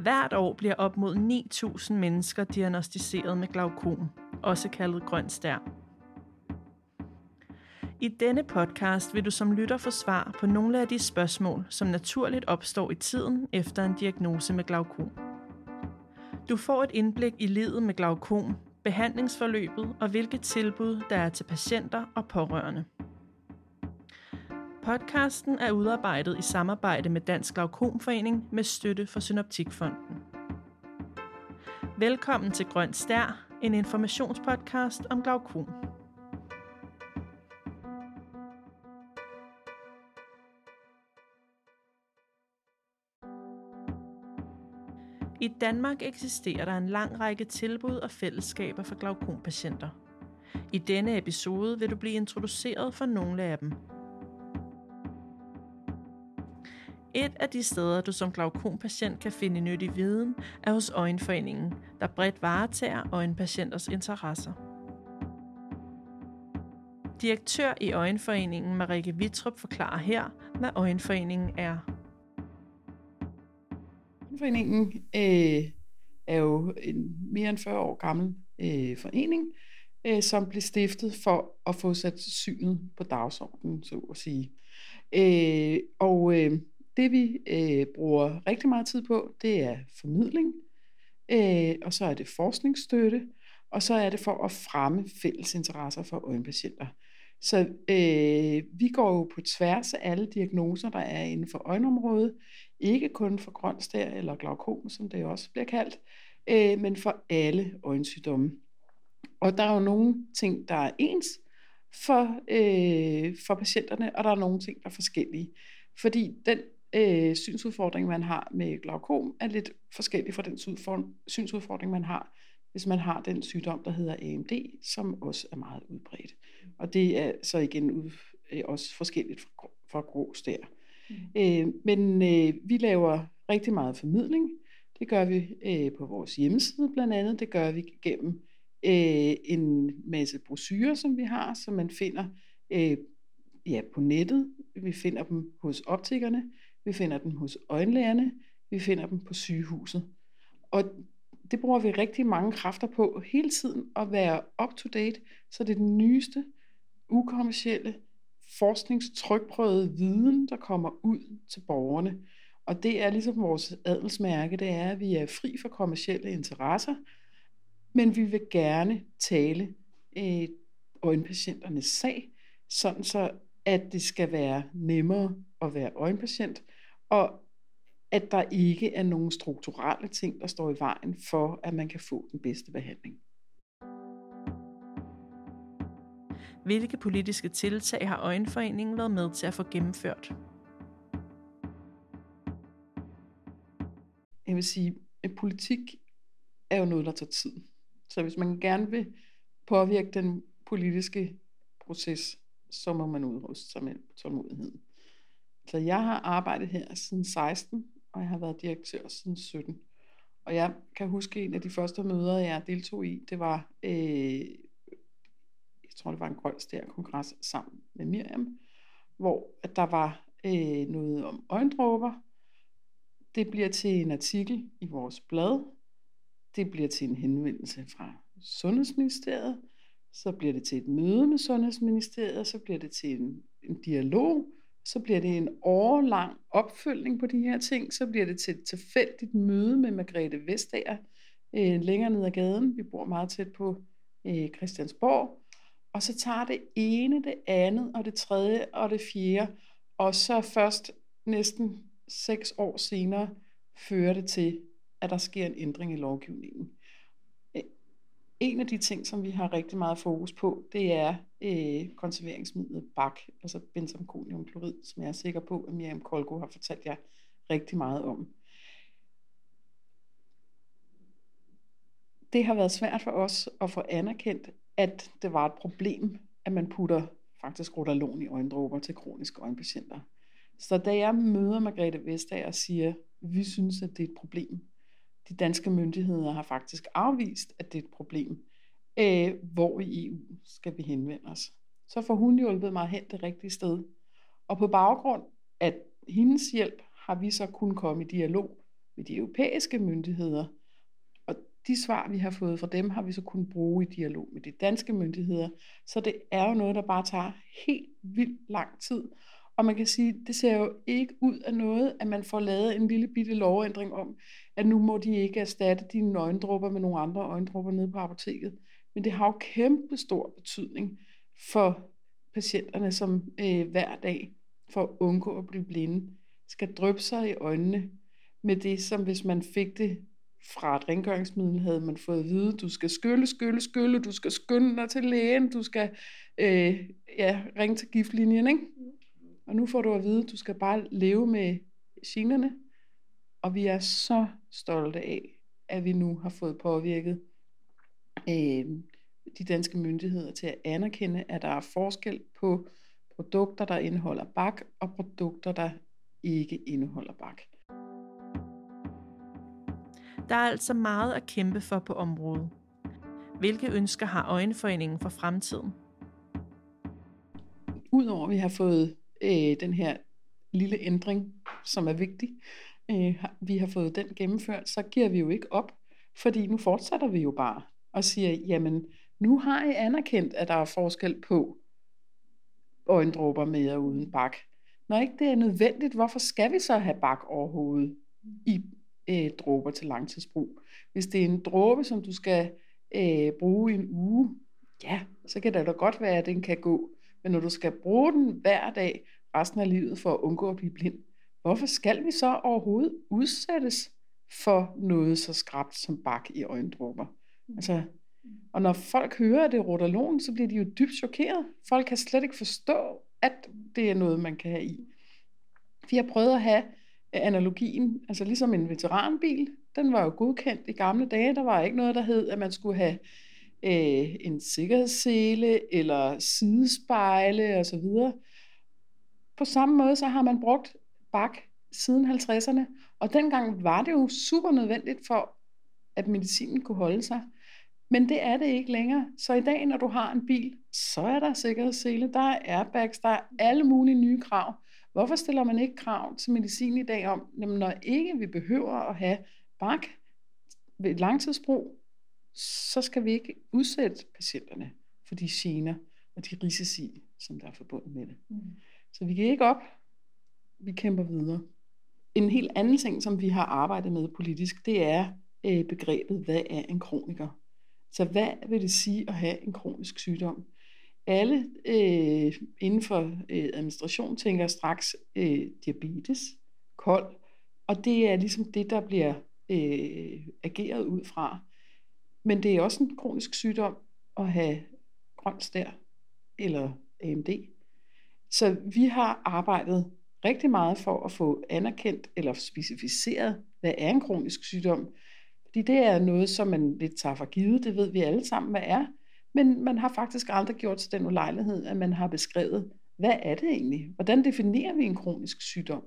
Hvert år bliver op mod 9.000 mennesker diagnostiseret med glaukom, også kaldet grøn stær. I denne podcast vil du som lytter få svar på nogle af de spørgsmål, som naturligt opstår i tiden efter en diagnose med glaukom. Du får et indblik i livet med glaukom, behandlingsforløbet og hvilke tilbud, der er til patienter og pårørende. Podcasten er udarbejdet i samarbejde med Dansk Glaukom Forening med støtte fra Synoptikfonden. Velkommen til Grøn Stær, en informationspodcast om glaukom. I Danmark eksisterer der en lang række tilbud og fællesskaber for glaukompatienter. I denne episode vil du blive introduceret for nogle af dem. Et af de steder, du som glaukompatient kan finde nyttig viden, er hos Øjenforeningen, der bredt varetager øjenpatienters interesser. Direktør i Øjenforeningen, Marijke Vittruo, forklarer her, hvad Øjenforeningen er. Øjenforeningen er jo mere end 40 år gammel forening, som blev stiftet for at få sat synet på dagsordenen, så at sige. Det vi bruger rigtig meget tid på, det er formidling, og så er det forskningsstøtte, og så er det for at fremme fælles interesser for øjenpatienter. Så vi går jo på tværs af alle diagnoser, der er inden for øjenområdet, ikke kun for grøn stær eller glaukom, som det jo også bliver kaldt, men for alle øjensygdomme. Og der er jo nogle ting, der er ens for patienterne, og der er nogle ting, der er forskellige. Fordi den synsudfordring, man har med glaukom, er lidt forskellig fra den synsudfordring, man har, hvis man har den sygdom, der hedder AMD, som også er meget udbredt. Og det er så igen også forskelligt fra grå stær. Men vi laver rigtig meget formidling. Det gør vi på vores hjemmeside blandt andet. Det gør vi gennem en masse brochurer, som vi har, som man finder på nettet. Vi finder dem hos optikerne, vi finder dem hos øjenlægerne, vi finder dem på sygehuset. Og det bruger vi rigtig mange kræfter på hele tiden at være up-to-date, så det er den nyeste, ukommercielle, forskningstrykprøvede viden, der kommer ud til borgerne. Og det er ligesom vores adelsmærke, det er, at vi er fri for kommercielle interesser, men vi vil gerne tale øjenpatienternes sag, sådan så at det skal være nemmere at være øjenpatient, og at der ikke er nogen strukturelle ting, der står i vejen for, at man kan få den bedste behandling. Hvilke politiske tiltag har Øjenforeningen været med til at få gennemført? Jeg vil sige, at politik er jo noget, der tager tid. Så hvis man gerne vil påvirke den politiske proces, så må man udruste sig med tålmodigheden. Så jeg har arbejdet her siden 16, og jeg har været direktør siden 17. Og jeg kan huske en af de første møder, jeg deltog i, det var, jeg tror det var en grøn stær-kongres sammen med Miriam, hvor der var noget om øjendråber. Det bliver til en artikel i vores blad. Det bliver til en henvendelse fra Sundhedsministeriet. Så bliver det til et møde med Sundhedsministeriet, så bliver det til en dialog, så bliver det en årlang opfølgning på de her ting, så bliver det til et tilfældigt møde med Margrethe Vestager længere ned ad gaden. Vi bor meget tæt på Christiansborg, og så tager det ene, det andet, og det tredje og det fjerde, og så først næsten 6 år senere fører det til, at der sker en ændring i lovgivningen. En af de ting, som vi har rigtig meget fokus på, det er konserveringsmidlet BAK, altså benzalkoniumchlorid, som jeg er sikker på, at Miriam Koldgård har fortalt jer rigtig meget om. Det har været svært for os at få anerkendt, at det var et problem, at man putter faktisk Rodalon i øjendråber til kroniske øjenpatienter. Så da jeg møder Margrethe Vestager og siger, vi synes, at det er et problem, de danske myndigheder har faktisk afvist, at det er et problem, hvor i EU skal vi henvende os. Så får hun hjulpet mig hen det rigtige sted. Og på baggrund af hendes hjælp, har vi så kunnet komme i dialog ved de europæiske myndigheder. Og de svar, vi har fået fra dem, har vi så kunnet bruge i dialog med de danske myndigheder. Så det er jo noget, der bare tager helt vildt lang tid. Og man kan sige, det ser jo ikke ud af noget, at man får lavet en lille bitte lovændring om, at nu må de ikke erstatte dine øjendråber med nogle andre øjendråber nede på apoteket. Men det har jo kæmpe stor betydning for patienterne, som hver dag, for at undgå at blive blinde, skal dryppe sig i øjnene med det, som hvis man fik det fra et rengøringsmiddel, havde man fået at vide, du skal skylle, du skal skynde dig til lægen, du skal ringe til giftlinjen, ikke? Og nu får du at vide, du skal bare leve med generne. Og vi er så stolte af, at vi nu har fået påvirket de danske myndigheder til at anerkende, at der er forskel på produkter, der indeholder BAK, og produkter, der ikke indeholder BAK. Der er altså meget at kæmpe for på området. Hvilke ønsker har Øjenforeningen for fremtiden? Udover at vi har fået den her lille ændring, som er vigtig, vi har fået den gennemført, så giver vi jo ikke op, fordi nu fortsætter vi jo bare og siger, jamen nu har I anerkendt, at der er forskel på øjendråber med og uden BAK. Når ikke det er nødvendigt, hvorfor skal vi så have BAK overhovedet i dråber til langtidsbrug? Hvis det er en dråbe, som du skal bruge i en uge, ja, så kan det da godt være, at den kan gå. Men når du skal bruge den hver dag resten af livet for at undgå at blive blind, hvorfor skal vi så overhovedet udsættes for noget så skrapt som BAK i øjendråber? Altså, og når folk hører, at det er Rodalon, så bliver de jo dybt chokeret. Folk kan slet ikke forstå, at det er noget, man kan have i. Vi har prøvet at have analogien, altså ligesom en veteranbil, den var jo godkendt i gamle dage. Der var ikke noget, der hed, at man skulle have en sikkerhedssele eller sidespejle osv. På samme måde så har man brugt BAK siden 50'erne, og dengang var det jo super nødvendigt for, at medicinen kunne holde sig. Men det er det ikke længere. Så i dag, når du har en bil, så er der sikkerhedssele, der er airbags, der er alle mulige nye krav. Hvorfor stiller man ikke krav til medicin i dag om, jamen, når ikke vi behøver at have BAK ved et langtidsbrug, så skal vi ikke udsætte patienterne for de gener og de risici, som der er forbundet med det. Så vi giver ikke op, vi kæmper videre. En helt anden ting, som vi har arbejdet med politisk, det er begrebet, hvad er en kroniker? Så hvad vil det sige at have en kronisk sygdom? Alle inden for administration tænker straks diabetes, KOL, og det er ligesom det, der bliver ageret ud fra. Men det er også en kronisk sygdom at have grøn stær eller AMD. Så vi har arbejdet rigtig meget for at få anerkendt eller specificeret, hvad er en kronisk sygdom. Fordi det er noget, som man lidt tager for givet, det ved vi alle sammen, hvad er. Men man har faktisk aldrig gjort sig den ulejlighed, at man har beskrevet, hvad er det egentlig? Hvordan definerer vi en kronisk sygdom?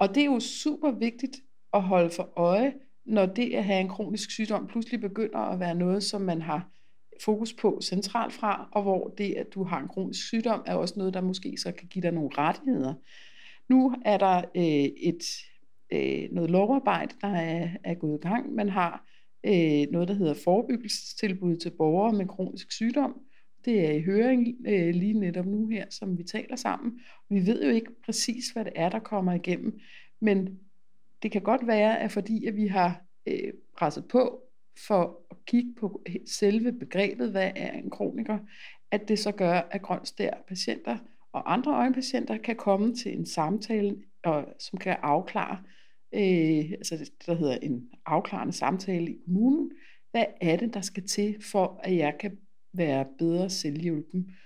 Og det er jo super vigtigt at holde for øje, når det at have en kronisk sygdom pludselig begynder at være noget, som man har fokus på centralt fra, og hvor det, at du har en kronisk sygdom, er også noget, der måske så kan give dig nogle rettigheder. Nu er der noget lovarbejde, der er gået i gang. Man har noget, der hedder forebyggelsestilbud til borgere med kronisk sygdom. Det er i høring lige netop nu her, som vi taler sammen. Vi ved jo ikke præcis, hvad det er, der kommer igennem, men det kan godt være, at fordi at vi har presset på for at kigge på selve begrebet, hvad er en kroniker, at det så gør, at grøn stær-patienter og andre øjenpatienter kan komme til en samtale, og som kan afklare, altså det, der hedder en afklarende samtale i kommunen, hvad er det, der skal til, for at jeg kan være bedre selvhjulpen.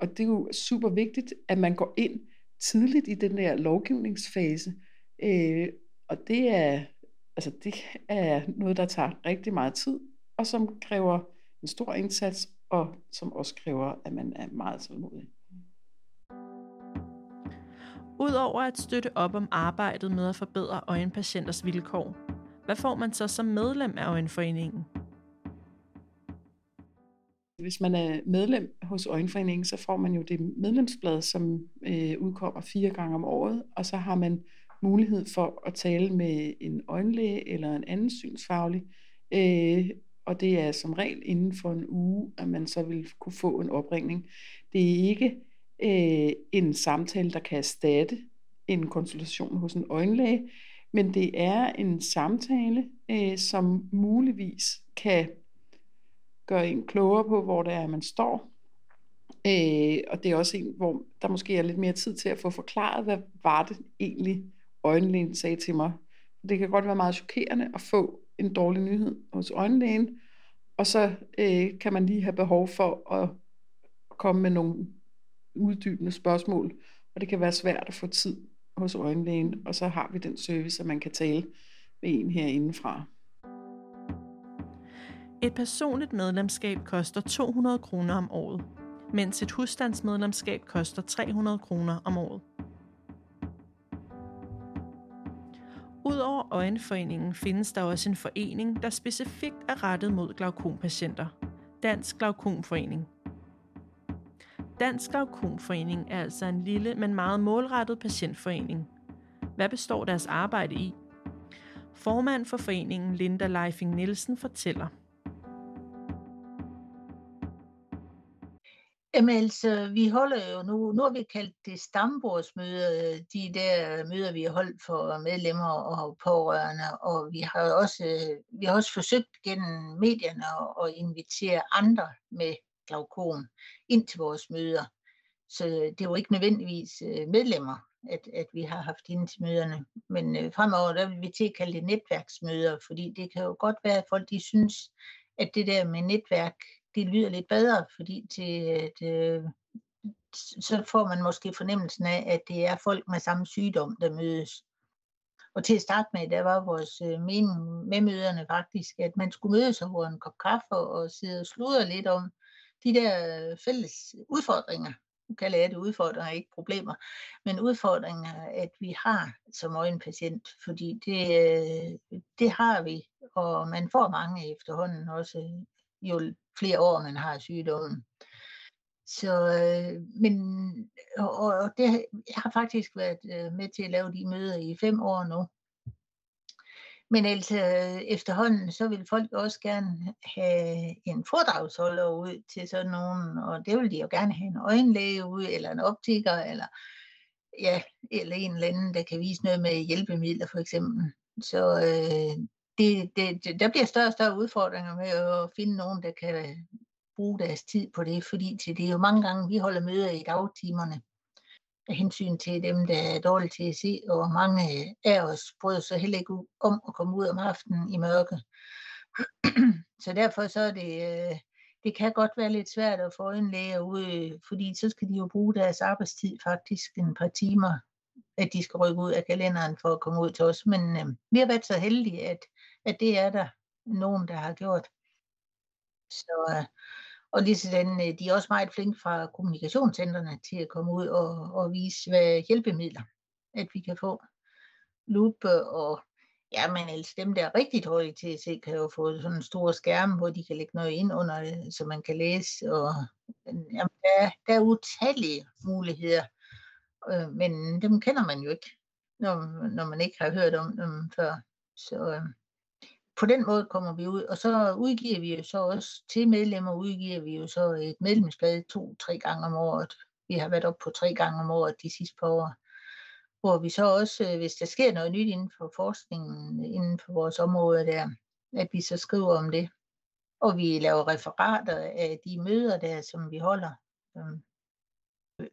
Og det er jo super vigtigt, at man går ind tidligt i den der lovgivningsfase, og det er noget, der tager rigtig meget tid, og som kræver en stor indsats, og som også kræver, at man er meget tålmodig. Udover at støtte op om arbejdet med at forbedre øjenpatienters vilkår, hvad får man så som medlem af Øjenforeningen? Hvis man er medlem hos Øjenforeningen, så får man jo det medlemsblad, som udkommer 4 gange om året, og så har man mulighed for at tale med en øjenlæge eller en anden synsfaglig, og det er som regel inden for en uge, at man så vil kunne få en opringning. Det er ikke en samtale, der kan erstatte en konsultation hos en øjenlæge, men det er en samtale, som muligvis kan gøre en klogere på, hvor det er, man står. Og det er også en, hvor der måske er lidt mere tid til at få forklaret, hvad var det egentlig, øjenlægen sagde til mig. Det kan godt være meget chokerende at få en dårlig nyhed hos øjenlægen, og så kan man lige have behov for at komme med nogle uddybende spørgsmål, og det kan være svært at få tid hos øjenlægen, og så har vi den service, at man kan tale med en herindefra. Et personligt medlemskab koster 200 kroner om året, mens et husstandsmedlemskab koster 300 kroner om året. Udover Øjenforeningen findes der også en forening, der specifikt er rettet mod glaukompatienter, Dansk Glaukom Forening. Dansk Glaukom Forening er altså en lille, men meget målrettet patientforening. Hvad består deres arbejde i? Formand for foreningen, Linda Leifing Nielsen, fortæller. Jamen altså, vi holder jo nu har vi kaldt det stambordsmøder, de der møder, vi har holdt for medlemmer og pårørende, og vi har også forsøgt gennem medierne at invitere andre med glaukom ind til vores møder. Så det er jo ikke nødvendigvis medlemmer, at vi har haft ind til møderne, men fremover der vil vi til at kalde det netværksmøder, fordi det kan jo godt være, at folk de synes, at det der med netværk, det lyder lidt bedre, fordi så får man måske fornemmelsen af, at det er folk med samme sygdom, der mødes. Og til at starte med, der var vores mening med møderne faktisk, at man skulle mødes over en kop kaffe og sidde og sludre lidt om de der fælles udfordringer. Nu kalder jeg det udfordringer, ikke problemer, men udfordringer, at vi har som øjenpatient, fordi det har vi, og man får mange efterhånden også, jo flere år man har sygdommen. Så det har faktisk været med til at lave de møder i 5 år nu. Men altså efterhånden, så vil folk også gerne have en foredragsholder ud til sådan nogen, og det vil de jo gerne have en øjenlæge ud, eller en optiker, eller en eller anden, der kan vise noget med hjælpemidler for eksempel. Så der bliver større og større udfordringer med at finde nogen, der kan bruge deres tid på det, fordi det er jo mange gange, vi holder møder i dagtimerne af hensyn til dem, der er dårlige til at se, og mange af os bryder sig heller ikke om at komme ud om aftenen i mørke. Så derfor så er det kan godt være lidt svært at få øjenlæger ud, fordi så skal de jo bruge deres arbejdstid faktisk en par timer, at de skal rykke ud af kalenderen for at komme ud til os. Men vi har været så heldige, at det er der nogen, der har gjort. Og lige sådan, de er også meget flinke fra kommunikationscentrene til at komme ud og vise, hvad hjælpemidler, at vi kan få lupe og ja, men altså dem, der er rigtig dårlige til at se, kan jo få sådan en stor skærm, hvor de kan lægge noget ind under det, så man kan læse. Og jamen, der er utallige muligheder, men dem kender man jo ikke, når man ikke har hørt om dem før. Så på den måde kommer vi ud, og så udgiver vi jo så også til medlemmer, udgiver vi jo så et medlemsblad 2-3 gange om året. Vi har været oppe på 3 gange om året de sidste par år, hvor vi så også, hvis der sker noget nyt inden for forskningen, inden for vores område der, at vi så skriver om det. Og vi laver referater af de møder der, som vi holder.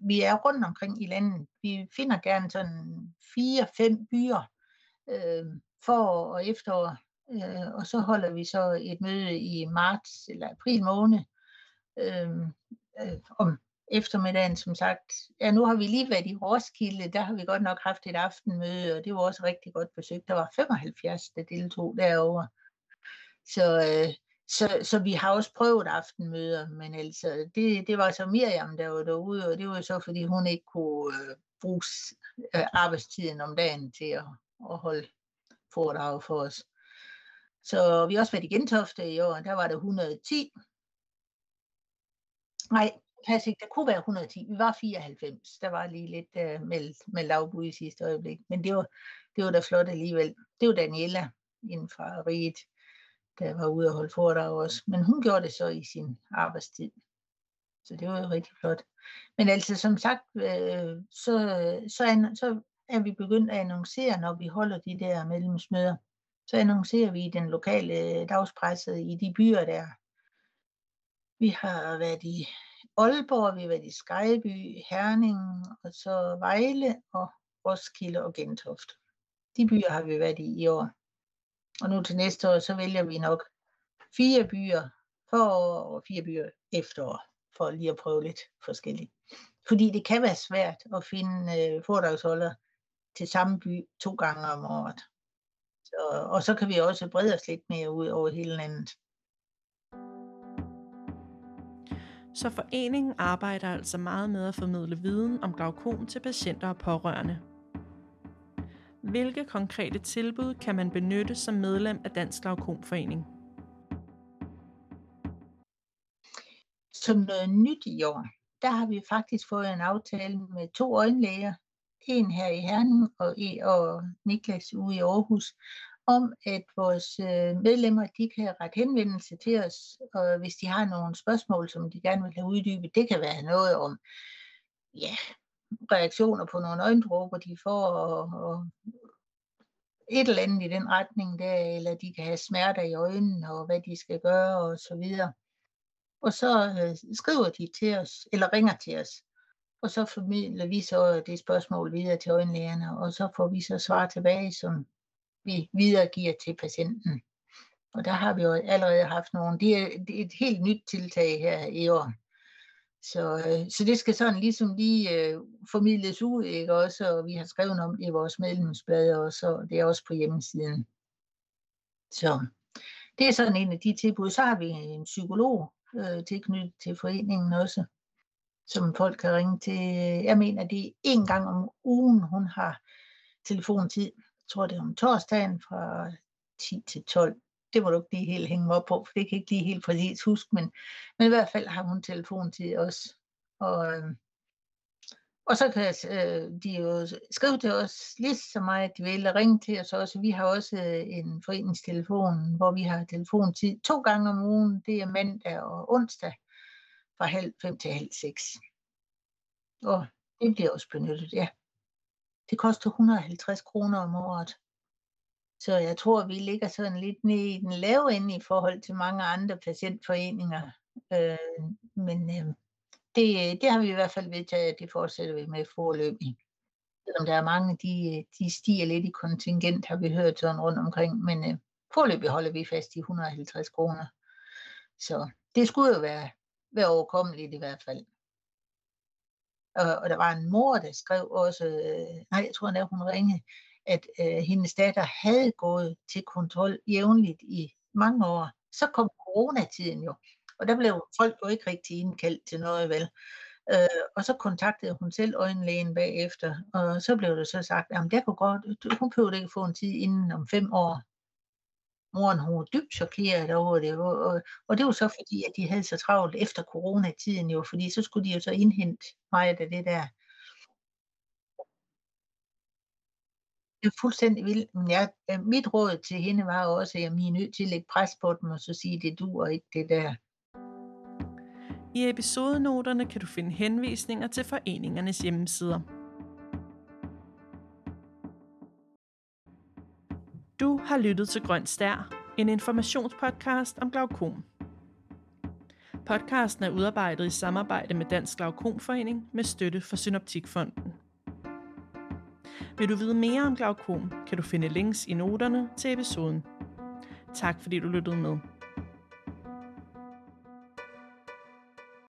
Vi er rundt omkring i landet. Vi finder gerne sådan 4-5 byer forår og efterår. Og så holder vi så et møde i marts eller april måned om eftermiddagen, som sagt. Ja, nu har vi lige været i Roskilde, der har vi godt nok haft et aftenmøde, og det var også rigtig godt besøgt. Der var 75, der deltog derovre. Så vi har også prøvet aftenmøder, men altså, det var så Miriam, der var derude, og det var så, fordi hun ikke kunne bruge arbejdstiden om dagen til at holde foredrag for os. Så vi har også været i Gentofte i år, der var der 110. Nej, Pas ikke, der kunne være 110. Vi var 94. Der var lige lidt med lavbud i sidste øjeblik. Men det var da flot alligevel. Det var Daniela inden fra Riget, der var ude og holde foredrag også. Men hun gjorde det så i sin arbejdstid. Så det var jo rigtig flot. Men altså som sagt, så er vi begyndt at annoncere, når vi holder de der medlemsmøder. Så annoncerer vi i den lokale dagspresse i de byer der. Vi har været i Aalborg, vi har været i Skejby, Herning, og så Vejle og Roskilde og Gentofte. De byer har vi været i år. Og nu til næste år, så vælger vi nok 4 byer forår og 4 byer efterår, for lige at prøve lidt forskelligt. Fordi det kan være svært at finde foredragsholdere til samme by 2 gange om året. Og så kan vi også brede os lidt mere ud over hele landet. Så foreningen arbejder altså meget med at formidle viden om glaukom til patienter og pårørende. Hvilke konkrete tilbud kan man benytte som medlem af Dansk Glaukom Forening? Som noget nyt i år, der har vi faktisk fået en aftale med 2 øjenlæger, en her i Herning og Niklas ude i Aarhus, om at vores medlemmer, de kan rette henvendelse til os, og hvis de har nogle spørgsmål, som de gerne vil have uddybet. Det kan være noget om reaktioner på nogle øjendråber, de får, og et eller andet i den retning der, eller de kan have smerter i øjnene, og hvad de skal gøre, og så videre. Og så skriver de til os, eller ringer til os, og så formidler vi så det spørgsmål videre til øjenlægerne, og så får vi så svar tilbage, som vi videregiver til patienten. Og der har vi jo allerede haft nogle. Det er et helt nyt tiltag her i år. Så det skal sådan ligesom lige formidles ud, ikke også? Og vi har skrevet om det i vores medlemsblad også, og det er også på hjemmesiden. Så det er sådan en af de tilbud. Så har vi en psykolog tilknyttet til foreningen også, som folk kan ringe til. Jeg mener, det er 1 gang om ugen, hun har telefontid. Jeg tror, det er om torsdagen fra 10 til 12. Det må du ikke lige helt hænge mig op på, for det kan ikke lige helt præcis huske, men i hvert fald har hun telefontid også. Og så kan de jo skrive til os lige så meget, de vil, og ringe til os også. Vi har også en foreningstelefon, hvor vi har telefontid 2 gange om ugen. Det er mandag og onsdag fra 4:30 til 5:30. Og det bliver også benyttet, ja. Det koster 150 kroner om året. Så jeg tror, vi ligger sådan lidt nede i den lave ende i forhold til mange andre patientforeninger. Men det har vi i hvert fald vedtaget, at det fortsætter vi med foreløbig. Selvom der er mange, de stiger lidt i kontingent, har vi hørt sådan rundt omkring. Men foreløbig holder vi fast i 150 kroner. Så det skulle jo være overkommeligt i hvert fald. Og der var en mor, der skrev også, jeg tror endda hun ringede, at hendes datter havde gået til kontrol jævnligt i mange år. Så kom coronatiden jo, og der blev folk jo ikke rigtig indkaldt til noget, vel. Og så kontaktede hun selv øjenlægen bagefter, og så blev det så sagt, at hun behøvede ikke få en tid inden om 5 år. Moren, hun var dybt chokeret over det, og det var så fordi, at de havde så travlt efter coronatiden jo, fordi så skulle de jo så indhente meget af det der. Det er fuldstændig vildt. Mit råd til hende var også, at vi er nødt til at lægge pres på dem og så sige, det duer ikke det der. I episodenoterne kan du finde henvisninger til foreningernes hjemmesider. Du har lyttet til Grøn Stær, en informationspodcast om glaukom. Podcasten er udarbejdet i samarbejde med Dansk Glaukom Forening med støtte fra Synoptikfonden. Vil du vide mere om glaukom, kan du finde links i noterne til episoden. Tak fordi du lyttede med.